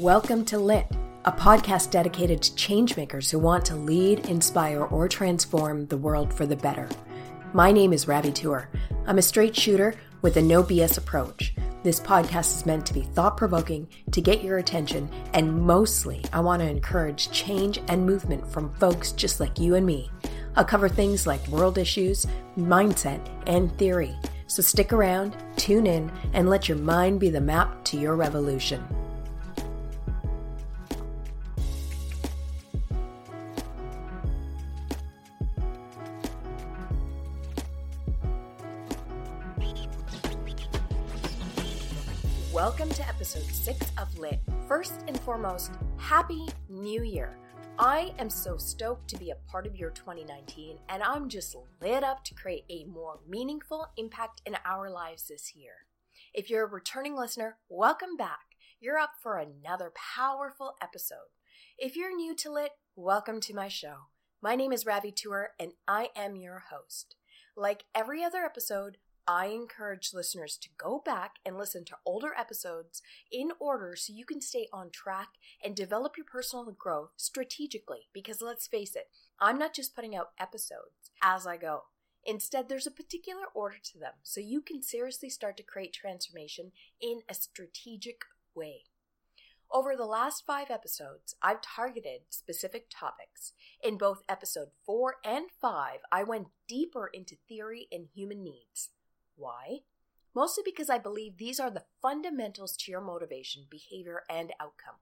Welcome to Lit, a podcast dedicated to changemakers who want to lead, inspire, or transform the world for the better. My name is Ravi Toor. I'm a straight shooter with a no BS approach. This podcast is meant to be thought-provoking, to get your attention, and mostly I want to encourage change and movement from folks just like you and me. I'll cover things like world issues, mindset, and theory. So stick around, tune in, and let your mind be the map to your revolution. Welcome to episode 6 of Lit. First and foremost, Happy New Year. I am so stoked to be a part of your 2019, and I'm just lit up to create a more meaningful impact in our lives this year. If you're a returning listener, welcome back. You're up for another powerful episode. If you're new to Lit, welcome to my show. My name is Ravi Toor, and I am your host. Like every other episode, I encourage listeners to go back and listen to older episodes in order so you can stay on track and develop your personal growth strategically, because let's face it, I'm not just putting out episodes as I go. Instead, there's a particular order to them, so you can seriously start to create transformation in a strategic way. Over the last 5 episodes, I've targeted specific topics. In both episode 4 and 5, I went deeper into theory and human needs. Why? Mostly because I believe these are the fundamentals to your motivation, behavior, and outcome.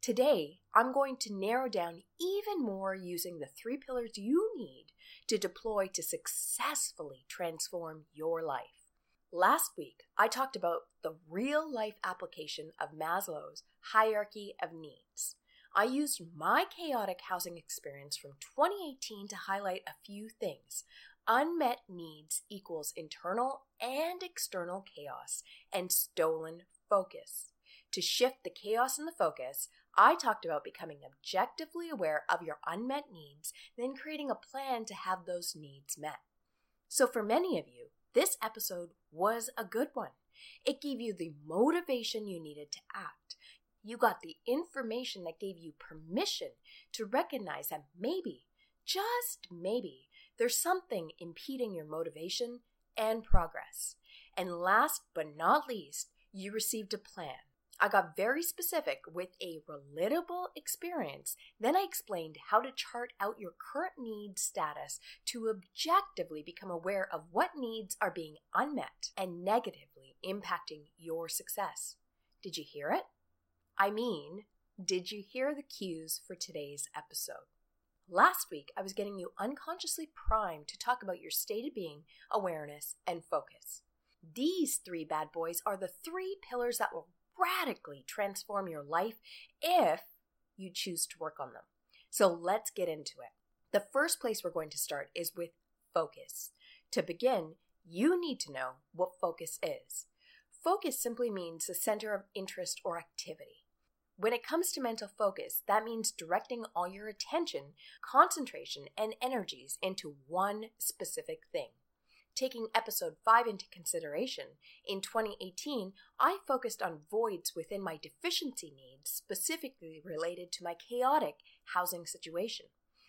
Today, I'm going to narrow down even more using the 3 pillars you need to deploy to successfully transform your life. Last week, I talked about the real-life application of Maslow's hierarchy of needs. I used my chaotic housing experience from 2018 to highlight a few things. Unmet needs equals internal and external chaos and stolen focus. To shift the chaos and the focus, I talked about becoming objectively aware of your unmet needs, then creating a plan to have those needs met. So for many of you, this episode was a good one. It gave you the motivation you needed to act. You got the information that gave you permission to recognize that maybe, just maybe, there's something impeding your motivation and progress. And last but not least, you received a plan. I got very specific with a relatable experience. Then I explained how to chart out your current need status to objectively become aware of what needs are being unmet and negatively impacting your success. Did you hear it? I mean, did you hear the cues for today's episode? Last week, I was getting you unconsciously primed to talk about your state of being, awareness, and focus. These 3 bad boys are the 3 pillars that will radically transform your life if you choose to work on them. So let's get into it. The first place we're going to start is with focus. To begin, you need to know what focus is. Focus simply means the center of interest or activity. When it comes to mental focus, that means directing all your attention, concentration, and energies into one specific thing. Taking episode 5 into consideration, in 2018, I focused on voids within my deficiency needs, specifically related to my chaotic housing situation.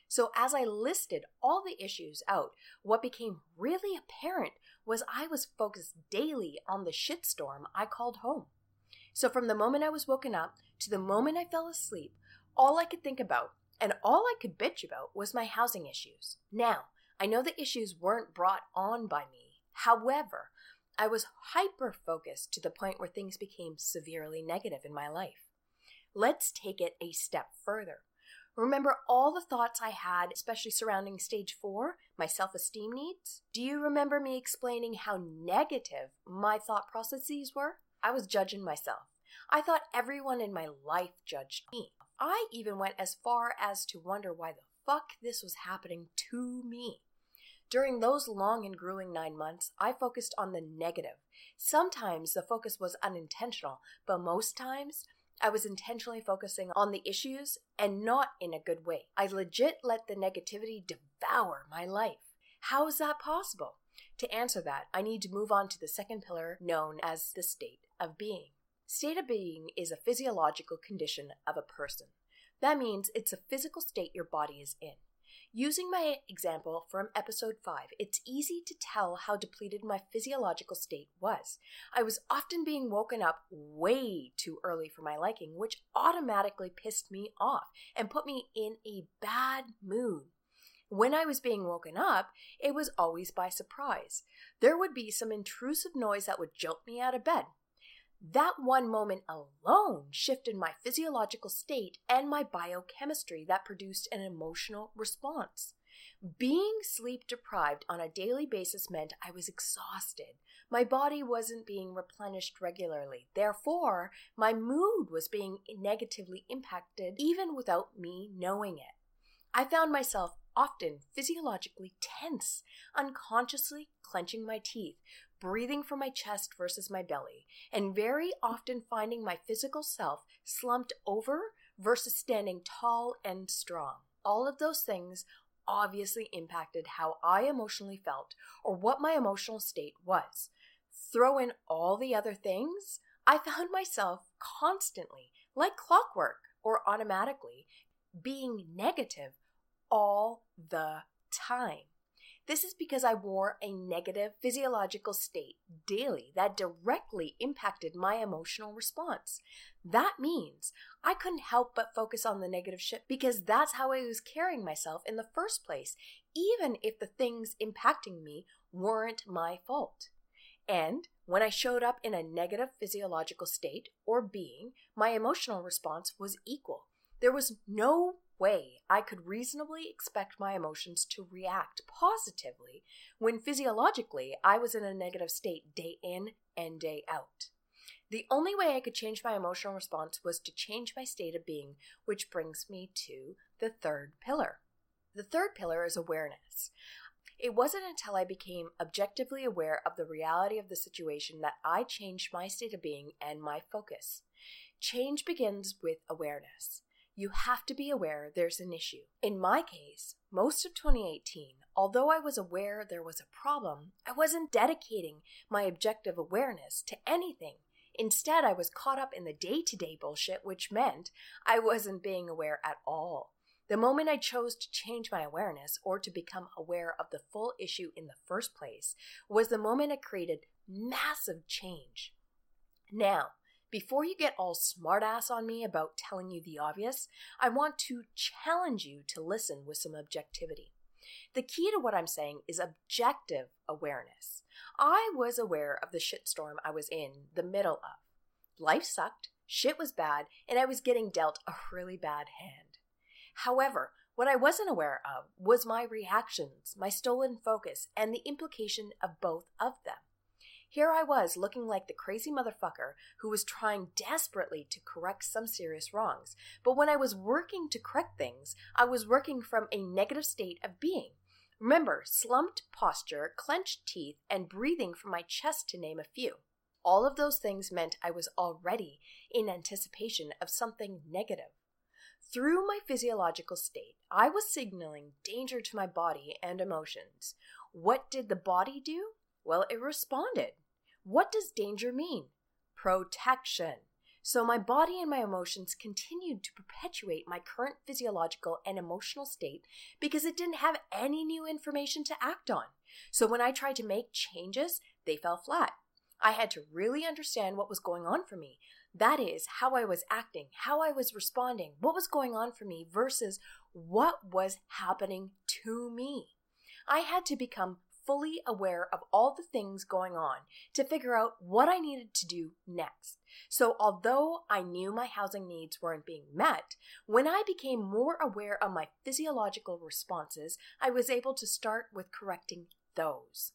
So as I listed all the issues out, what became really apparent was I was focused daily on the shitstorm I called home. So from the moment I was woken up to the moment I fell asleep, all I could think about and all I could bitch about was my housing issues. Now, I know the issues weren't brought on by me. However, I was hyper-focused to the point where things became severely negative in my life. Let's take it a step further. Remember all the thoughts I had, especially surrounding stage 4, my self-esteem needs? Do you remember me explaining how negative my thought processes were? I was judging myself. I thought everyone in my life judged me. I even went as far as to wonder why the fuck this was happening to me. During those long and grueling 9 months, I focused on the negative. Sometimes the focus was unintentional, but most times I was intentionally focusing on the issues and not in a good way. I legit let the negativity devour my life. How is that possible? To answer that, I need to move on to the second pillar known as the state of being. State of being is a physiological condition of a person. That means it's a physical state your body is in. Using my example from episode 5, it's easy to tell how depleted my physiological state was. I was often being woken up way too early for my liking, which automatically pissed me off and put me in a bad mood. When I was being woken up, it was always by surprise. There would be some intrusive noise that would jolt me out of bed. That one moment alone shifted my physiological state and my biochemistry that produced an emotional response. Being sleep deprived on a daily basis meant I was exhausted. My body wasn't being replenished regularly. Therefore, my mood was being negatively impacted even without me knowing it. I found myself often physiologically tense, unconsciously clenching my teeth, breathing from my chest versus my belly, and very often finding my physical self slumped over versus standing tall and strong. All of those things obviously impacted how I emotionally felt or what my emotional state was. Throw in all the other things, I found myself constantly, like clockwork or automatically, being negative all the time. This is because I wore a negative physiological state daily that directly impacted my emotional response. That means I couldn't help but focus on the negative shit because that's how I was carrying myself in the first place, even if the things impacting me weren't my fault. And when I showed up in a negative physiological state or being, my emotional response was equal. There was no way I could reasonably expect my emotions to react positively when physiologically I was in a negative state day in and day out. The only way I could change my emotional response was to change my state of being, which brings me to the third pillar. The third pillar is awareness. It wasn't until I became objectively aware of the reality of the situation that I changed my state of being and my focus. Change begins with awareness. You have to be aware there's an issue. In my case, most of 2018, although I was aware there was a problem, I wasn't dedicating my objective awareness to anything. Instead, I was caught up in the day-to-day bullshit, which meant I wasn't being aware at all. The moment I chose to change my awareness or to become aware of the full issue in the first place was the moment I created massive change. Now, before you get all smartass on me about telling you the obvious, I want to challenge you to listen with some objectivity. The key to what I'm saying is objective awareness. I was aware of the shitstorm I was in the middle of. Life sucked, shit was bad, and I was getting dealt a really bad hand. However, what I wasn't aware of was my reactions, my stolen focus, and the implication of both of them. Here I was looking like the crazy motherfucker who was trying desperately to correct some serious wrongs. But when I was working to correct things, I was working from a negative state of being. Remember, slumped posture, clenched teeth, and breathing from my chest to name a few. All of those things meant I was already in anticipation of something negative. Through my physiological state, I was signaling danger to my body and emotions. What did the body do? Well, it responded. What does danger mean? Protection. So my body and my emotions continued to perpetuate my current physiological and emotional state because it didn't have any new information to act on. So when I tried to make changes, they fell flat. I had to really understand what was going on for me. That is, how I was acting, how I was responding, what was going on for me versus what was happening to me. I had to become fully aware of all the things going on to figure out what I needed to do next. So although I knew my housing needs weren't being met, when I became more aware of my physiological responses, I was able to start with correcting those.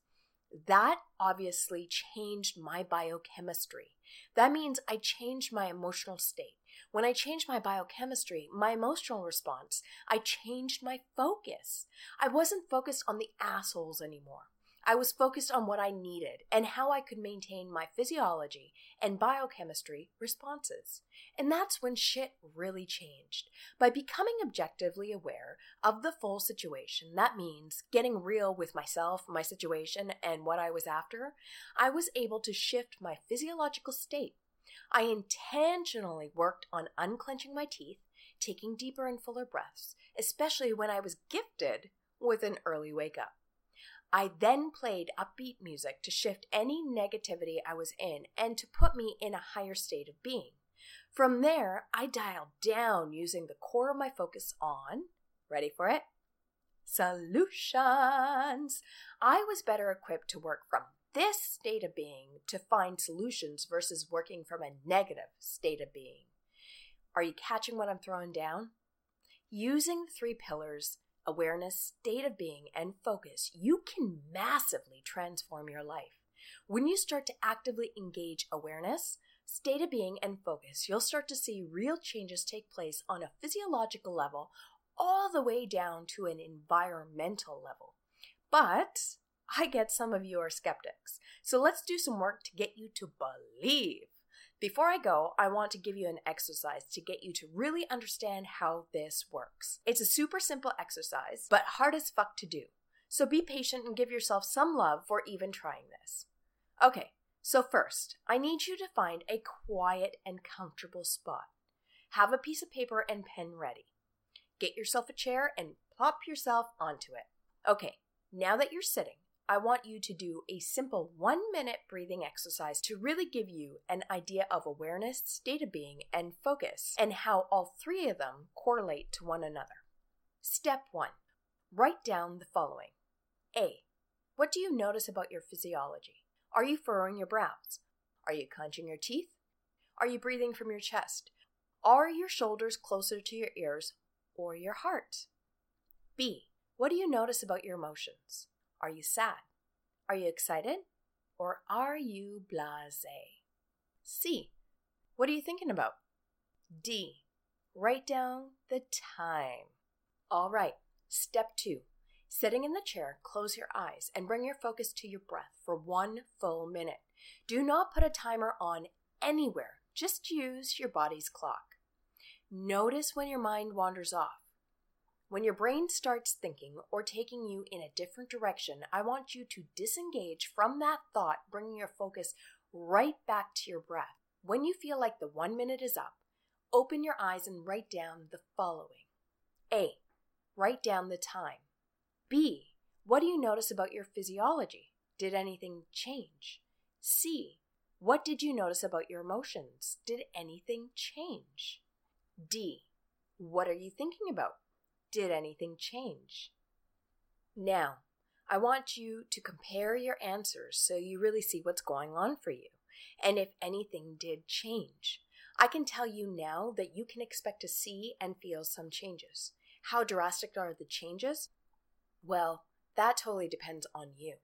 That obviously changed my biochemistry. That means I changed my emotional state. When I changed my biochemistry, my emotional response, I changed my focus. I wasn't focused on the assholes anymore. I was focused on what I needed and how I could maintain my physiology and biochemistry responses. And that's when shit really changed. By becoming objectively aware of the full situation, that means getting real with myself, my situation, and what I was after, I was able to shift my physiological state. I intentionally worked on unclenching my teeth, taking deeper and fuller breaths, especially when I was gifted with an early wake up. I then played upbeat music to shift any negativity I was in and to put me in a higher state of being. From there, I dialed down using the core of my focus on, ready for it, solutions. I was better equipped to work from this state of being to find solutions versus working from a negative state of being. Are you catching what I'm throwing down? Using the three pillars, awareness, state of being, and focus, you can massively transform your life. When you start to actively engage awareness, state of being, and focus, you'll start to see real changes take place on a physiological level all the way down to an environmental level. But I get some of you are skeptics, so let's do some work to get you to believe. Before I go, I want to give you an exercise to get you to really understand how this works. It's a super simple exercise, but hard as fuck to do. So be patient and give yourself some love for even trying this. Okay, so first, I need you to find a quiet and comfortable spot. Have a piece of paper and pen ready. Get yourself a chair and plop yourself onto it. Okay, now that you're sitting, I want you to do a simple 1-minute breathing exercise to really give you an idea of awareness, state of being, and focus, and how all three of them correlate to one another. Step 1. Write down the following. A. What do you notice about your physiology? Are you furrowing your brows? Are you clenching your teeth? Are you breathing from your chest? Are your shoulders closer to your ears or your heart? B. What do you notice about your emotions? Are you sad? Are you excited? Or are you blasé? C. What are you thinking about? D. Write down the time. All right, step 2. Sitting in the chair, close your eyes and bring your focus to your breath for 1 full minute. Do not put a timer on anywhere. Just use your body's clock. Notice when your mind wanders off. When your brain starts thinking or taking you in a different direction, I want you to disengage from that thought, bringing your focus right back to your breath. When you feel like the 1 minute is up, open your eyes and write down the following. A. Write down the time. B. What do you notice about your physiology? Did anything change? C. What did you notice about your emotions? Did anything change? D. What are you thinking about? Did anything change? Now, I want you to compare your answers so you really see what's going on for you and if anything did change. I can tell you now that you can expect to see and feel some changes. How drastic are the changes? Well, that totally depends on you.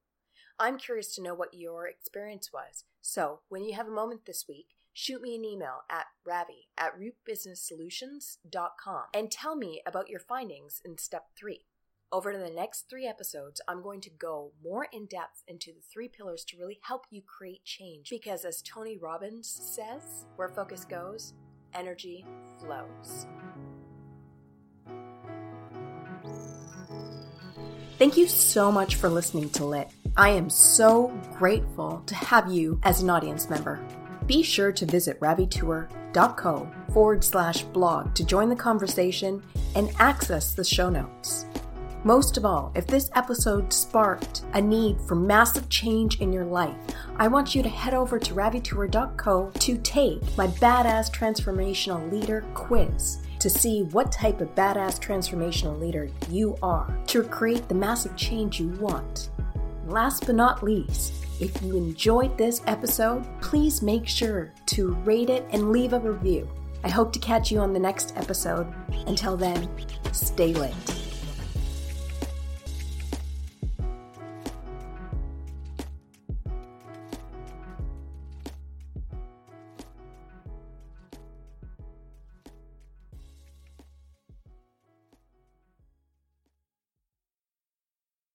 I'm curious to know what your experience was. So when you have a moment this week, shoot me an email at ravi@rootbusinesssolutions.com and tell me about your findings in step 3. Over the next 3 episodes, I'm going to go more in depth into the 3 pillars to really help you create change because as Tony Robbins says, where focus goes, energy flows. Thank you so much for listening to Lit. I am so grateful to have you as an audience member. Be sure to visit ravitour.co/blog to join the conversation and access the show notes. Most of all, if this episode sparked a need for massive change in your life, I want you to head over to ravitour.co to take my Badass Transformational Leader quiz to see what type of badass transformational leader you are to create the massive change you want. Last but not least, if you enjoyed this episode, please make sure to rate it and leave a review. I hope to catch you on the next episode. Until then, stay lit.